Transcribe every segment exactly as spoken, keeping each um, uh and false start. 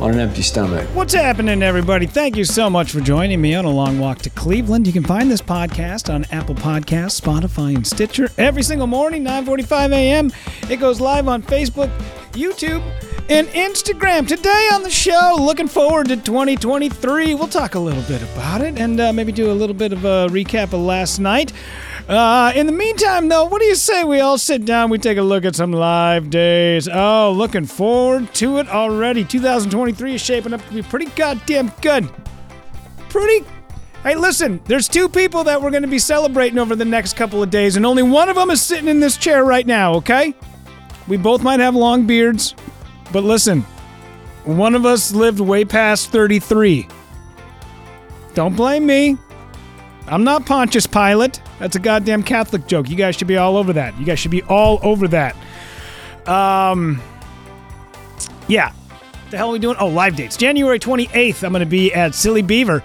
on an empty stomach. What's happening, everybody? Thank you so much for joining me on A Long Walk to Cleveland. You can find this podcast on Apple Podcasts, Spotify, and Stitcher every single morning, nine forty-five a.m. It goes live on Facebook, YouTube, and Instagram. Today on the show, looking forward to twenty twenty-three. We'll talk a little bit about it and uh, maybe do a little bit of a recap of last night. Uh, in the meantime, though, what do you say we all sit down, we take a look at some live days? Oh, looking forward to it already. twenty twenty-three is shaping up to be pretty goddamn good. Pretty. Hey, listen, there's two people that we're going to be celebrating over the next couple of days, and only one of them is sitting in this chair right now, okay? We both might have long beards, but listen, one of us lived way past thirty-three. Don't blame me. I'm not Pontius Pilate. That's a goddamn Catholic joke. You guys should be all over that. You guys should be all over that. Um, yeah. The hell are we doing? Oh, live dates. January twenty-eighth, I'm going to be at Silly Beaver,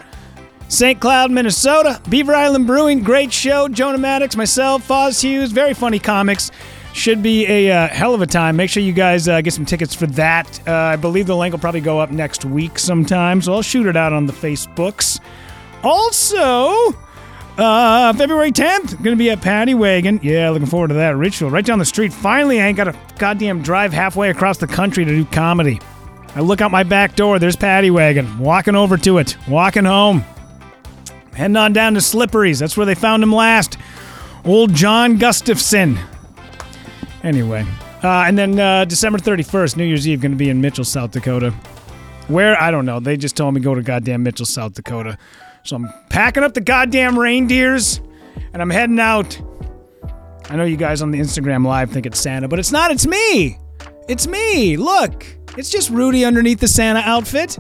Saint Cloud, Minnesota. Beaver Island Brewing, great show. Jonah Maddox, myself, Foz Hughes, very funny comics. Should be a uh, hell of a time. Make sure you guys uh, get some tickets for that. Uh, I believe the link will probably go up next week sometime, so I'll shoot it out on the Facebooks. Also... Uh, February tenth, gonna be at Paddy Wagon. Yeah, looking forward to that ritual. Right down the street. Finally, I ain't gotta goddamn drive halfway across the country to do comedy. I look out my back door, there's Paddy Wagon. Walking over to it. Walking home. Heading on down to Slippery's. That's where they found him last. Old John Gustafson. Anyway. Uh, and then, uh, December thirty-first, New Year's Eve, gonna be in Mitchell, South Dakota. Where? I don't know. They just told me go to goddamn Mitchell, South Dakota. So I'm packing up the goddamn reindeers, and I'm heading out. I know you guys on the Instagram Live think it's Santa, but it's not. It's me. It's me. Look. It's just Rudy underneath the Santa outfit.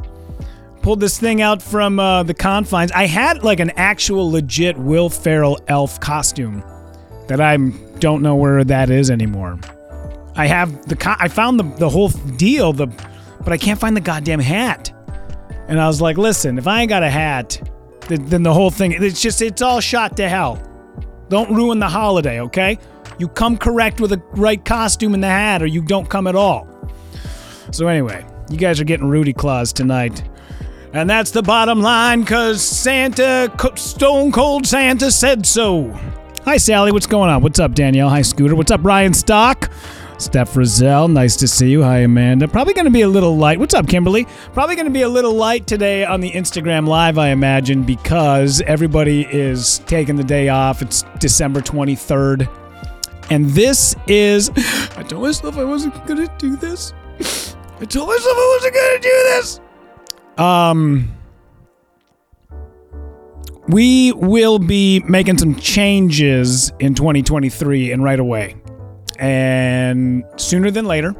Pulled this thing out from uh, the confines. I had like an actual legit Will Ferrell elf costume that I don't know where that is anymore. I have the co- I found the, the whole deal, the but I can't find the goddamn hat. And I was like, listen, if I ain't got a hat... Then the whole thing, it's just, it's all shot to hell. Don't ruin the holiday, okay? You come correct with the right costume and the hat, or you don't come at all. So anyway, you guys are getting Rudy Claus tonight. And that's the bottom line, because Santa, Stone Cold Santa said so. Hi, Sally, what's going on? What's up, Danielle? Hi, Scooter. What's up, Ryan Stock? Steph Rizal, nice to see you. Hi, Amanda. Probably going to be a little light. What's up, Kimberly? Probably going to be a little light today on the Instagram Live, I imagine, because everybody is taking the day off. It's December twenty-third. And this is... I told myself I wasn't going to do this. I told myself I wasn't going to do this. Um... We will be making some changes in twenty twenty-three and right away. And sooner than later.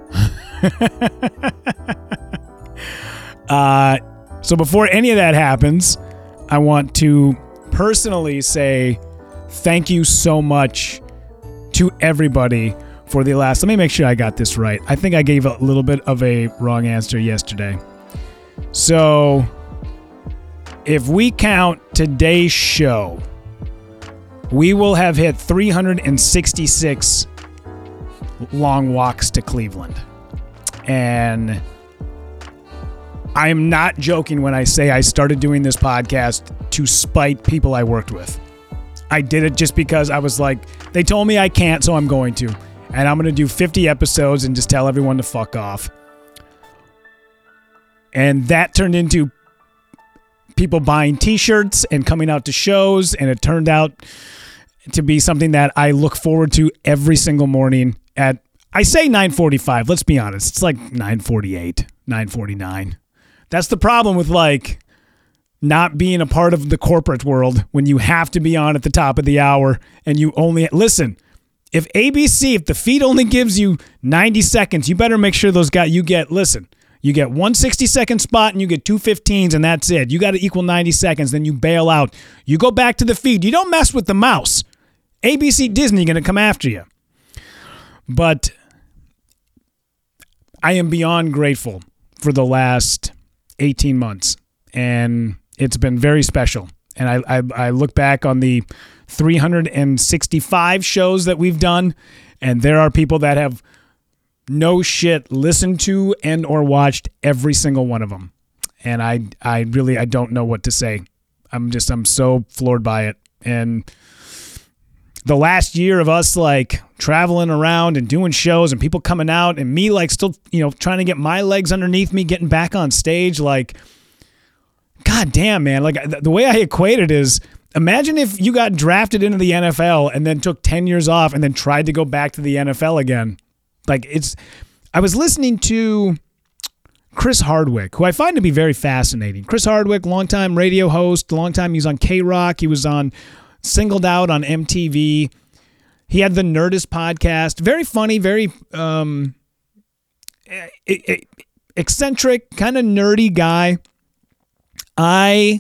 uh, so before any of that happens, I want to personally say thank you so much to everybody for the last... Let me make sure I got this right. I think I gave a little bit of a wrong answer yesterday. So if we count today's show, we will have hit three hundred sixty-six long walks to Cleveland. And I'm not joking when I say I started doing this podcast to spite people I worked with. I did it just because I was like, they told me I can't, so I'm going to. And I'm going to do fifty episodes and just tell everyone to fuck off. And that turned into people buying t-shirts and coming out to shows. And it turned out to be something that I look forward to every single morning at, I say nine forty-five, let's be honest. It's like nine forty-eight, nine forty-nine. That's the problem with like not being a part of the corporate world when you have to be on at the top of the hour and you only, listen, if A B C, if the feed only gives you ninety seconds, you better make sure those guys, you get, listen, you get one sixty-second spot and you get two fifteens and that's it. You got to equal ninety seconds, then you bail out. You go back to the feed. You don't mess with the mouse. A B C, Disney going to come after you. But I am beyond grateful for the last eighteen months, and it's been very special. And I, I, I look back on the three hundred sixty-five shows that we've done, and there are people that have no shit listened to and or watched every single one of them. And I I really I don't know what to say. I'm just I'm so floored by it. And the last year of us like traveling around and doing shows and people coming out and me like still, you know, trying to get my legs underneath me, getting back on stage, like god damn, man. Like the way I equate it is, imagine if you got drafted into the N F L and then took ten years off and then tried to go back to the N F L again. Like it's, I was listening to Chris Hardwick, who I find to be very fascinating. Chris Hardwick, longtime radio host, longtime, he was on K-Rock, he was on Singled Out on M T V. He had the Nerdist podcast. Very funny, very um, eccentric, kind of nerdy guy. I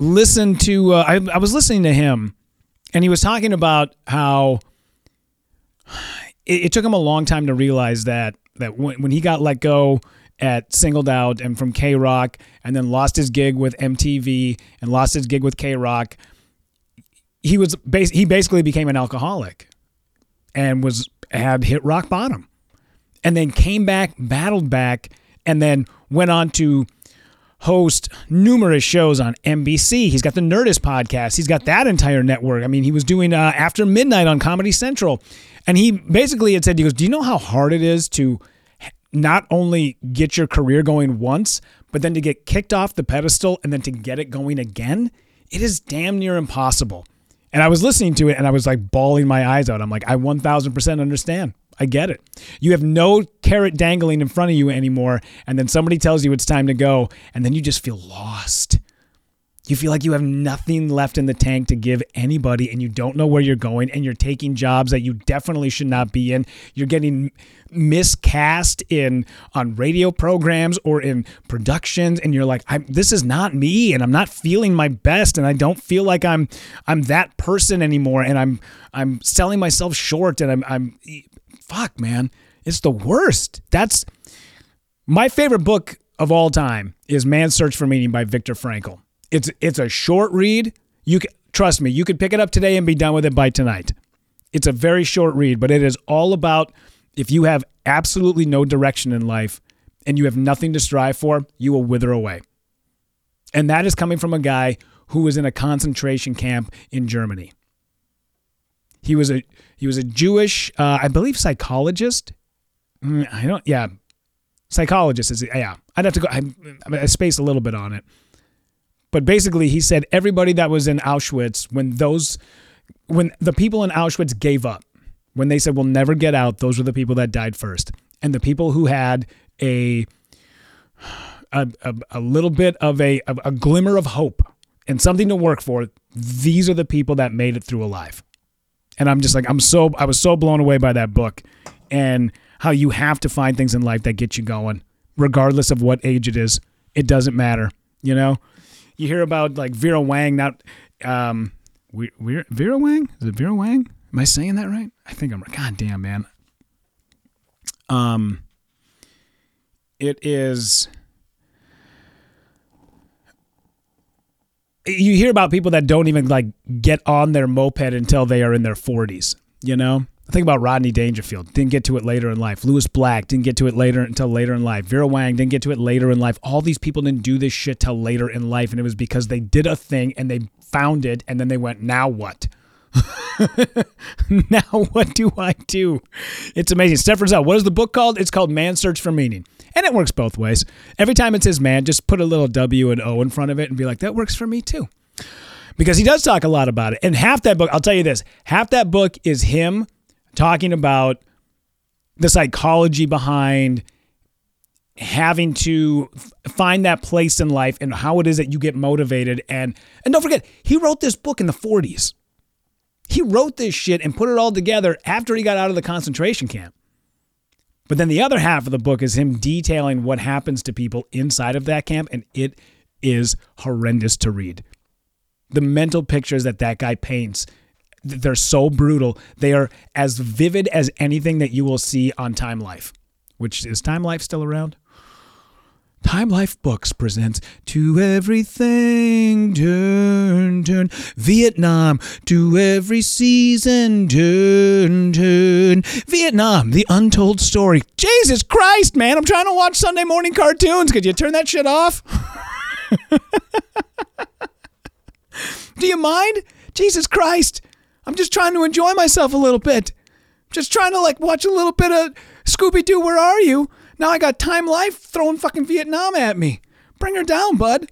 listened to, uh, I, I was listening to him, and he was talking about how it took him a long time to realize that that when, when he got let go at Singled Out and from K-Rock and then lost his gig with M T V and lost his gig with K-Rock, he was bas- he basically became an alcoholic and was had hit rock bottom, and then came back, battled back, and then went on to host numerous shows on N B C. He's got the Nerdist podcast. He's got that entire network. I mean, he was doing uh, After Midnight on Comedy Central. And he basically had said, he goes, do you know how hard it is to not only get your career going once, but then to get kicked off the pedestal and then to get it going again? It is damn near impossible. And I was listening to it and I was like bawling my eyes out. I'm like, I one thousand percent understand. I get it. You have no carrot dangling in front of you anymore. And then somebody tells you it's time to go. And then you just feel lost. You feel like you have nothing left in the tank to give anybody, and you don't know where you're going, and you're taking jobs that you definitely should not be in. You're getting miscast in on radio programs or in productions, and you're like, I'm, this is not me, and I'm not feeling my best, and I don't feel like I'm I'm that person anymore, and I'm I'm selling myself short, and I'm I'm fuck, man, it's the worst. That's my favorite book of all time is Man's Search for Meaning by Viktor Frankl. It's it's a short read. You can, trust me, you could pick it up today and be done with it by tonight. It's a very short read, but it is all about if you have absolutely no direction in life and you have nothing to strive for, you will wither away. And that is coming from a guy who was in a concentration camp in Germany. He was a he was a Jewish, uh, I believe, psychologist. Mm, I don't, yeah, psychologist is yeah. I'd have to go. I, I spaced a little bit on it. But basically, he said everybody that was in Auschwitz, when those, when the people in Auschwitz gave up, when they said we'll never get out, those were the people that died first. And the people who had a a, a, a little bit of a, a a glimmer of hope and something to work for, these are the people that made it through alive. And I'm just like, I'm so I was so blown away by that book and how you have to find things in life that get you going, regardless of what age it is. It doesn't matter, you know. You hear about like Vera Wang, not um, we, we Vera Wang? Is it Vera Wang? Am I saying that right? I think I'm right. God damn, man. Um, it is. You hear about people that don't even like get on their moped until they are in their forties. You know, think about Rodney Dangerfield. Didn't get to it later in life. Lewis Black didn't get to it later until later in life. Vera Wang didn't get to it later in life. All these people didn't do this shit till later in life, and it was because they did a thing and they found it, and then they went, now what? Now what do I do? It's amazing. Stefan Zell, what is the book called? It's called Man's Search for Meaning. And it works both ways. Every time it says man, just put a little W and O in front of it and be like, that works for me too. Because he does talk a lot about it. And half that book, I'll tell you this, half that book is him talking about the psychology behind having to find that place in life and how it is that you get motivated. And and don't forget, he wrote this book in the forties. He wrote this shit and put it all together after he got out of the concentration camp. But then the other half of the book is him detailing what happens to people inside of that camp, and it is horrendous to read. The mental pictures that that guy paints, they're so brutal. They are as vivid as anything that you will see on Time Life. Which, is Time Life still around? Time Life Books presents To Everything Turn Turn, Vietnam, To Every Season Turn Turn, Vietnam, The Untold Story. Jesus Christ, man, I'm trying to watch Sunday morning cartoons. Could you turn that shit off? Do you mind? Jesus Christ, I'm just trying to enjoy myself a little bit. I'm just trying to like watch a little bit of Scooby-Doo, Where Are You? Now I got Time Life throwing fucking Vietnam at me. Bring her down, bud.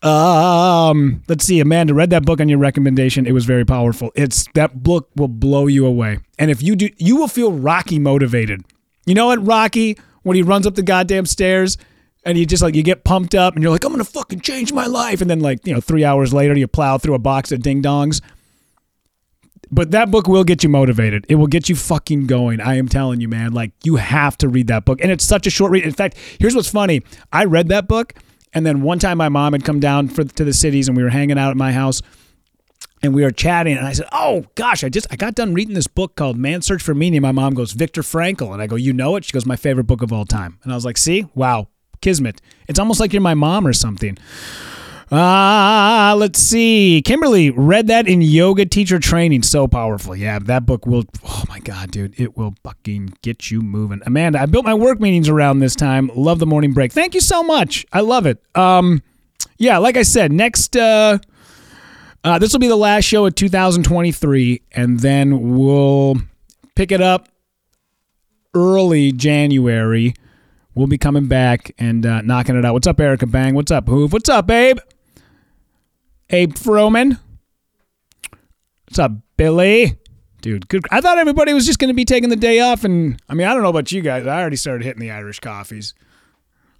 Um, let's see. Amanda, read that book on your recommendation. It was very powerful. It's that book will blow you away. And if you do, you will feel Rocky motivated. You know what, Rocky, when he runs up the goddamn stairs and you just like, you get pumped up and you're like, I'm going to fucking change my life. And then like, you know, three hours later, you plow through a box of ding dongs. But that book will get you motivated. It will get you fucking going. I am telling you, man, like you have to read that book. And it's such a short read. In fact, here's what's funny. I read that book. And then one time my mom had come down for, to the cities and we were hanging out at my house and we were chatting. And I said, oh gosh, I just, I got done reading this book called Man's Search for Meaning. My mom goes, Viktor Frankl. And I go, you know it? She goes, my favorite book of all time. And I was like, see, wow, kismet. It's almost like you're my mom or something. Ah, uh, let's see. Kimberly read that in yoga teacher training. So powerful. Yeah, that book will, oh my God, dude, it will fucking get you moving. Amanda, I built my work meetings around this time. Love the morning break. Thank you so much. I love it. Um, yeah, like I said, next, uh, uh, this will be the last show of two thousand twenty-three, and then we'll pick it up early January. We'll be coming back and uh, knocking it out. What's up, Erica Bang? What's up, Hoof? What's up, Abe? Abe Froman. What's up, Billy? Dude, good. I thought everybody was just going to be taking the day off. And I mean, I don't know about you guys. I already started hitting the Irish coffees.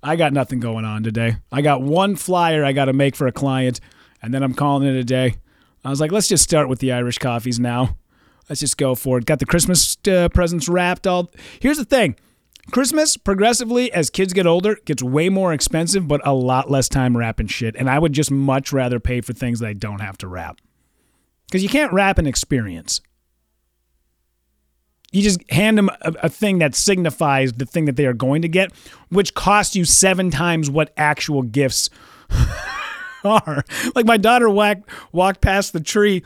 I got nothing going on today. I got one flyer I got to make for a client, and then I'm calling it a day. I was like, let's just start with the Irish coffees now. Let's just go for it. Got the Christmas uh, presents wrapped. All. Here's the thing. Christmas, progressively, as kids get older, gets way more expensive, but a lot less time wrapping shit. And I would just much rather pay for things that I don't have to wrap. Because you can't wrap an experience. You just hand them a, a thing that signifies the thing that they are going to get, which costs you seven times what actual gifts are. Like my daughter whacked, walked past the tree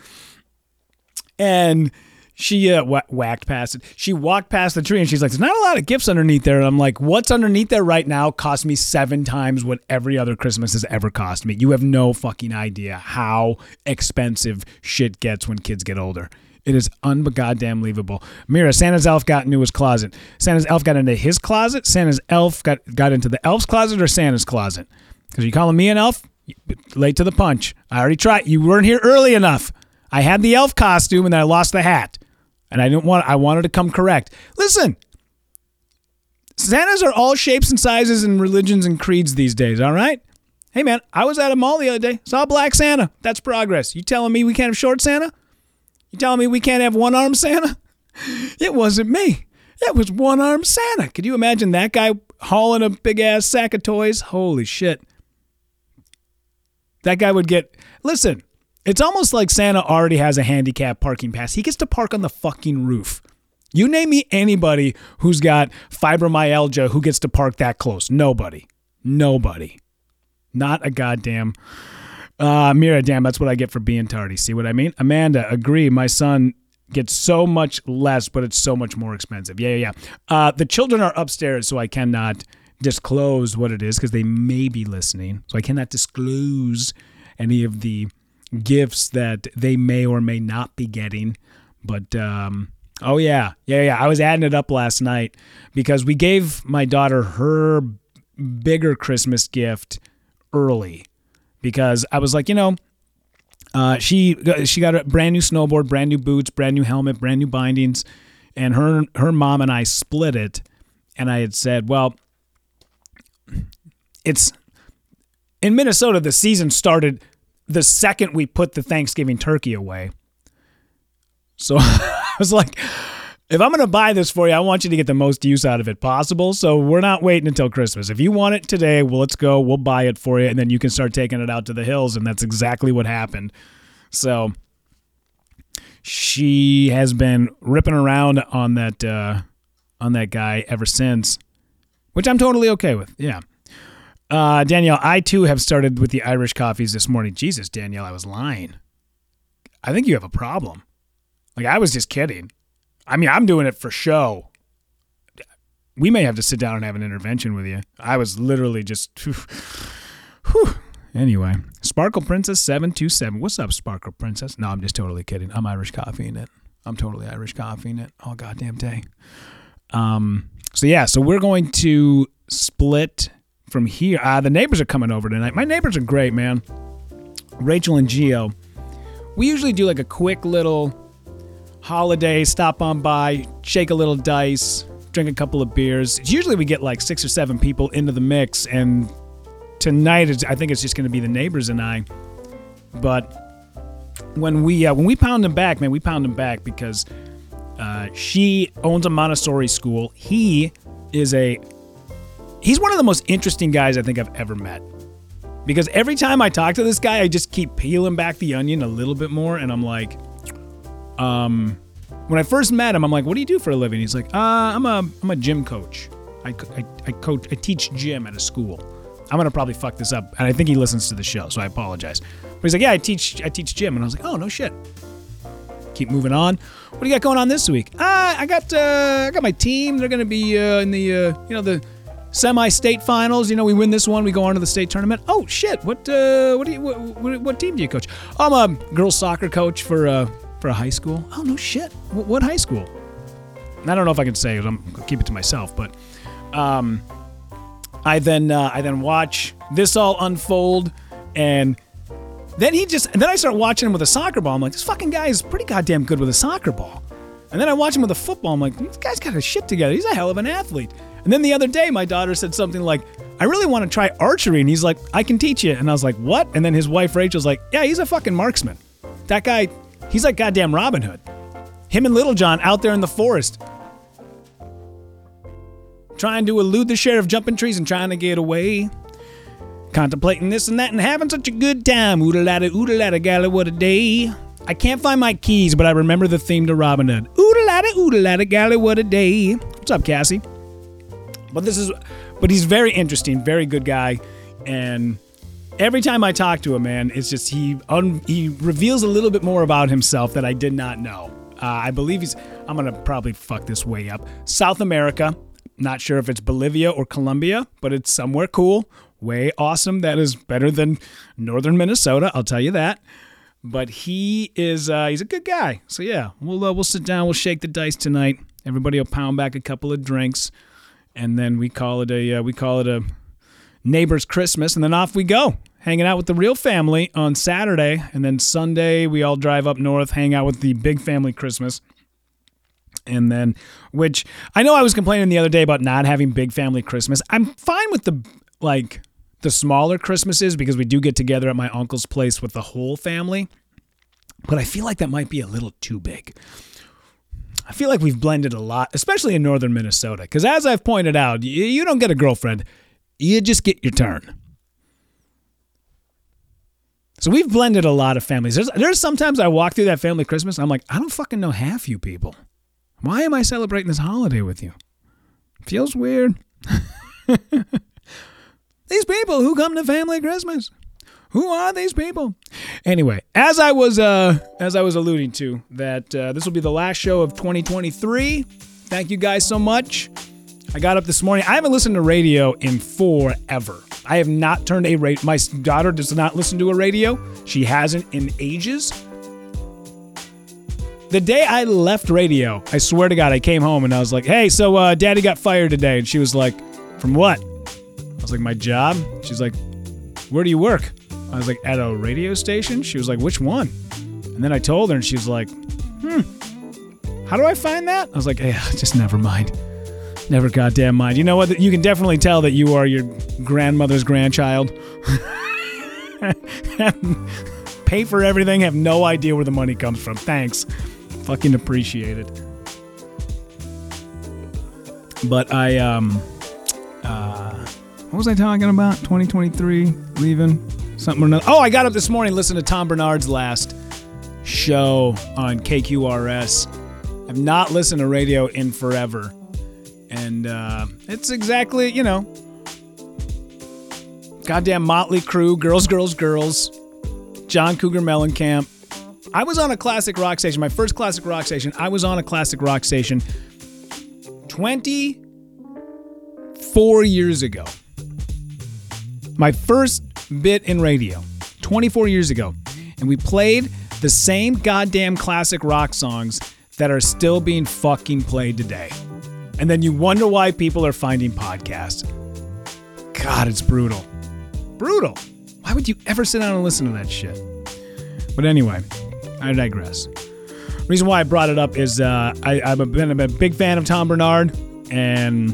and... She uh, wh- whacked past it. She walked past the tree and she's like, there's not a lot of gifts underneath there. And I'm like, what's underneath there right now cost me seven times what every other Christmas has ever cost me. You have no fucking idea how expensive shit gets when kids get older. It is un-goddamn-believable. Mira, Santa's elf got into his closet. Santa's elf got into his closet. Santa's elf got, got into the elf's closet or Santa's closet? Because you calling me an elf? Late to the punch. I already tried. You weren't here early enough. I had the elf costume and then I lost the hat. And I didn't want, I wanted to come correct. Listen, Santas are all shapes and sizes and religions and creeds these days, all right? Hey, man, I was at a mall the other day, saw a black Santa. That's progress. You telling me we can't have short Santa? You telling me we can't have one-armed Santa? It wasn't me. It was one-armed Santa. Could you imagine that guy hauling a big-ass sack of toys? Holy shit. That guy would get, listen. It's almost like Santa already has a handicap parking pass. He gets to park on the fucking roof. You name me anybody who's got fibromyalgia who gets to park that close. Nobody. Nobody. Not a goddamn... Uh, Mira, damn, that's what I get for being tardy. See what I mean? Amanda, agree. My son gets so much less, but it's so much more expensive. Yeah, yeah, yeah. Uh, the children are upstairs, so I cannot disclose what it is because they may be listening. So I cannot disclose any of the... gifts that they may or may not be getting. But um oh yeah yeah yeah I was adding it up last night because we gave my daughter her bigger Christmas gift early because I was like, you know, uh she she got a brand new snowboard, brand new boots, brand new helmet, brand new bindings, and her her mom and I split it, and I had said, well, it's in Minnesota, the season started the second we put the Thanksgiving turkey away. So I was like, if I'm going to buy this for you, I want you to get the most use out of it possible. So we're not waiting until Christmas. If you want it today, well, let's go. We'll buy it for you, and then you can start taking it out to the hills. And that's exactly what happened. So she has been ripping around on that uh, on that guy ever since, which I'm totally okay with. Yeah. Uh, Danielle, I too have started with the Irish coffees this morning. Jesus, Danielle, I was lying. I think you have a problem. Like, I was just kidding. I mean, I'm doing it for show. We may have to sit down and have an intervention with you. I was literally just... Whew. Anyway, Sparkle Princess seven two seven. What's up, Sparkle Princess? No, I'm just totally kidding. I'm Irish coffeeing it. I'm totally Irish coffeeing it all goddamn day. Um. So, yeah, so we're going to split from here. Ah, the neighbors are coming over tonight. My neighbors are great, man. Rachel and Gio. We usually do like a quick little... holiday, stop on by, shake a little dice, drink a couple of beers. Usually we get like six or seven people into the mix, and tonight is, I think it's just going to be the neighbors and I. But when we uh, when we pound them back, man, we pound them back because uh, she owns a Montessori school. He is a he's one of the most interesting guys I think I've ever met, because every time I talk to this guy, I just keep peeling back the onion a little bit more, and I'm like. Um, when I first met him, I'm like, what do you do for a living? He's like, uh, I'm a, I'm a gym coach. I, I, I coach, I teach gym at a school. I'm going to probably fuck this up. And I think he listens to the show, so I apologize. But he's like, yeah, I teach, I teach gym. And I was like, oh, no shit. Keep moving on. What do you got going on this week? Uh, I got, uh, I got my team. They're going to be, uh, in the, uh, you know, the semi-state finals. You know, we win this one, we go on to the state tournament. Oh shit. What, uh, what do you, what, what, what team do you coach? I'm a girls soccer coach for, uh, for a high school? Oh, no shit. What, what high school? And I don't know if I can say it. I'm gonna keep it to myself, but um, I then uh, I then watch this all unfold, and then he just and then I start watching him with a soccer ball. I'm like, this fucking guy is pretty goddamn good with a soccer ball. And then I watch him with a football. I'm like, this guy's got his shit together. He's a hell of an athlete. And then the other day, my daughter said something like, I really want to try archery. And he's like, I can teach you. And I was like, what? And then his wife, Rachel's like, yeah, he's a fucking marksman. That guy... He's like goddamn Robin Hood. Him and Little John out there in the forest trying to elude the sheriff, jumping trees and trying to get away, contemplating this and that and having such a good time. Oodalada, oodalada, gala, what a day. I can't find my keys, but I remember the theme to Robin Hood. Oodalada, oodalada, gala, what a day. What's up, Cassie? But this is, but he's very interesting, very good guy, and... Every time I talk to him, man, it's just he un- he reveals a little bit more about himself that I did not know. Uh, I believe he's, I'm going to probably fuck this way up. South America, not sure if it's Bolivia or Colombia, but it's somewhere cool, way awesome. That is better than northern Minnesota, I'll tell you that. But he is, uh, he's a good guy. So yeah, we'll uh, we'll sit down, we'll shake the dice tonight. Everybody will pound back a couple of drinks, and then we call it a uh, we call it a neighbor's Christmas, and then off we go. Hanging out with the real family on Saturday, and then Sunday we all drive up north, hang out with the big family Christmas. And then, which I know I was complaining the other day about not having big family Christmas. I'm fine with the, like, the smaller Christmases because we do get together at my uncle's place with the whole family. But I feel like that might be a little too big. I feel like we've blended a lot, especially in northern Minnesota, because as I've pointed out, you don't get a girlfriend, you just get your turn. So we've blended a lot of families. There's, there's sometimes I walk through that family Christmas, I'm like, I don't fucking know half you people. Why am I celebrating this holiday with you? Feels weird. These people who come to family Christmas, who are these people? Anyway, as I was uh, as I was alluding to, that uh, this will be the last show of twenty twenty-three. Thank you guys so much. I got up this morning. I haven't listened to radio in forever. I have not turned a radio. My daughter does not listen to a radio. She hasn't in ages. The day I left radio, I swear to God, I came home and I was like, hey, so uh, Daddy got fired today. And she was like, from what? I was like, my job. She's like, where do you work? I was like, at a radio station? She was like, which one? And then I told her and she was like, hmm, how do I find that? I was like, yeah, just never mind. Never goddamn mind. You know what? You can definitely tell that you are your grandmother's grandchild. Pay for everything, have no idea where the money comes from. Thanks. Fucking appreciate it. But I, um, uh, what was I talking about? twenty twenty-three, leaving, something or another. Oh, I got up this morning, listened to Tom Bernard's last show on K Q R S. I've not listened to radio in forever. And uh, it's exactly, you know, goddamn Motley Crue, Girls, Girls, Girls, John Cougar Mellencamp. I was on a classic rock station, my first classic rock station. I was on a classic rock station twenty-four years ago. My first bit in radio, twenty-four years ago. And we played the same goddamn classic rock songs that are still being fucking played today. And then you wonder why people are finding podcasts. God, it's brutal. Brutal. Why would you ever sit down and listen to that shit? But anyway, I digress. The reason why I brought it up is uh, I, I've been I'm a big fan of Tom Bernard, and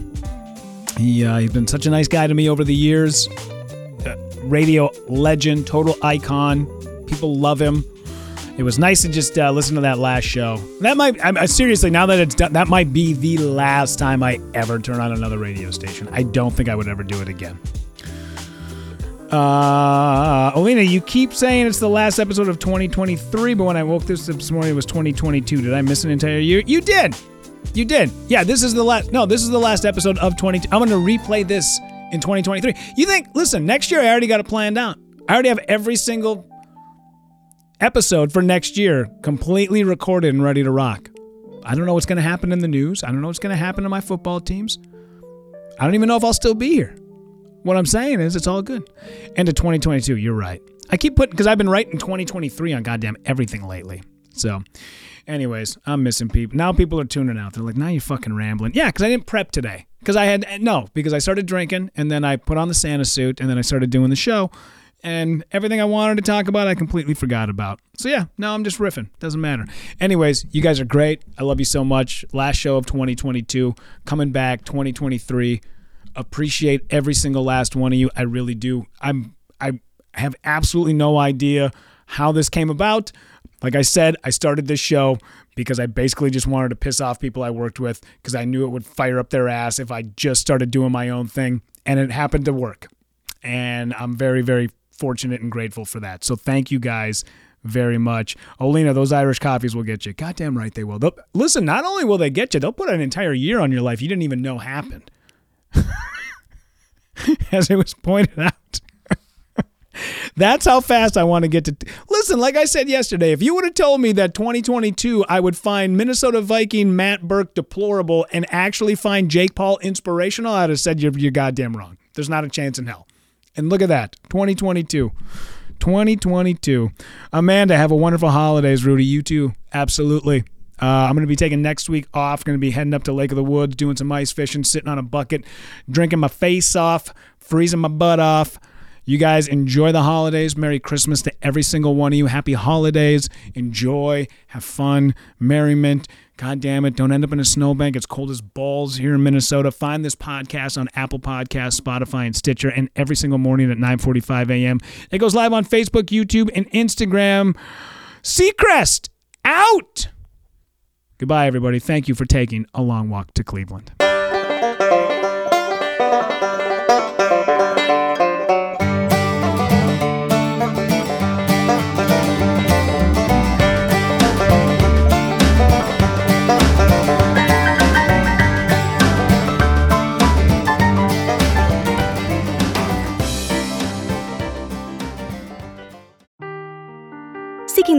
he, uh, he's been such a nice guy to me over the years. Uh, radio legend, total icon. People love him. It was nice to just uh, listen to that last show. That might, I, I, seriously, now that it's done, that might be the last time I ever turn on another radio station. I don't think I would ever do it again. Uh, Alina, you keep saying it's the last episode of twenty twenty-three, but when I woke this up this morning, it was twenty twenty-two. Did I miss an entire year? You did. You did. Yeah, this is the last, no, this is the last episode of twenty twenty. I'm going to replay this in twenty twenty-three. You think, listen, next year I already got it planned out. I already have every single episode for next year completely recorded and ready to rock. I don't know what's going to happen in the news. I don't know what's going to happen to my football teams. I don't even know if I'll still be here. What I'm saying is it's all good. End of twenty twenty-two, you're right. I keep putting, because I've been writing twenty twenty-three on goddamn everything lately. So anyways, I'm missing people. Now people are tuning out. They're like, now you're fucking rambling. Yeah, because I didn't prep today. Because I had, no, because I started drinking and then I put on the Santa suit and then I started doing the show. And everything I wanted to talk about, I completely forgot about. So yeah, now I'm just riffing. Doesn't matter. Anyways, you guys are great. I love you so much. Last show of twenty twenty-two. Coming back, twenty twenty-three. Appreciate every single last one of you. I really do. I'm, I have absolutely no idea how this came about. Like I said, I started this show because I basically just wanted to piss off people I worked with because I knew it would fire up their ass if I just started doing my own thing. And it happened to work. And I'm very, very fortunate and grateful for that. So thank you guys very much. Olina, those Irish coffees will get you. Goddamn right they will. They'll, listen, not only will they get you, they'll put an entire year on your life you didn't even know happened. As it was pointed out. That's how fast I want to get to. T- listen, like I said yesterday, if you would have told me that twenty twenty-two I would find Minnesota Viking Matt Burke deplorable and actually find Jake Paul inspirational, I'd have said you're, you're goddamn wrong. There's not a chance in hell. And look at that, twenty twenty-two. twenty twenty-two. Amanda, have a wonderful holidays, Rudy. You too. Absolutely. Uh, I'm going to be taking next week off. Going to be heading up to Lake of the Woods, doing some ice fishing, sitting on a bucket, drinking my face off, freezing my butt off. You guys enjoy the holidays. Merry Christmas to every single one of you. Happy holidays. Enjoy. Have fun. Merriment. God damn it. Don't end up in a snowbank. It's cold as balls here in Minnesota. Find this podcast on Apple Podcasts, Spotify, and Stitcher. And every single morning at nine forty-five a.m. it goes live on Facebook, YouTube, and Instagram. Seacrest out. Goodbye, everybody. Thank you for taking a long walk to Cleveland. Seeking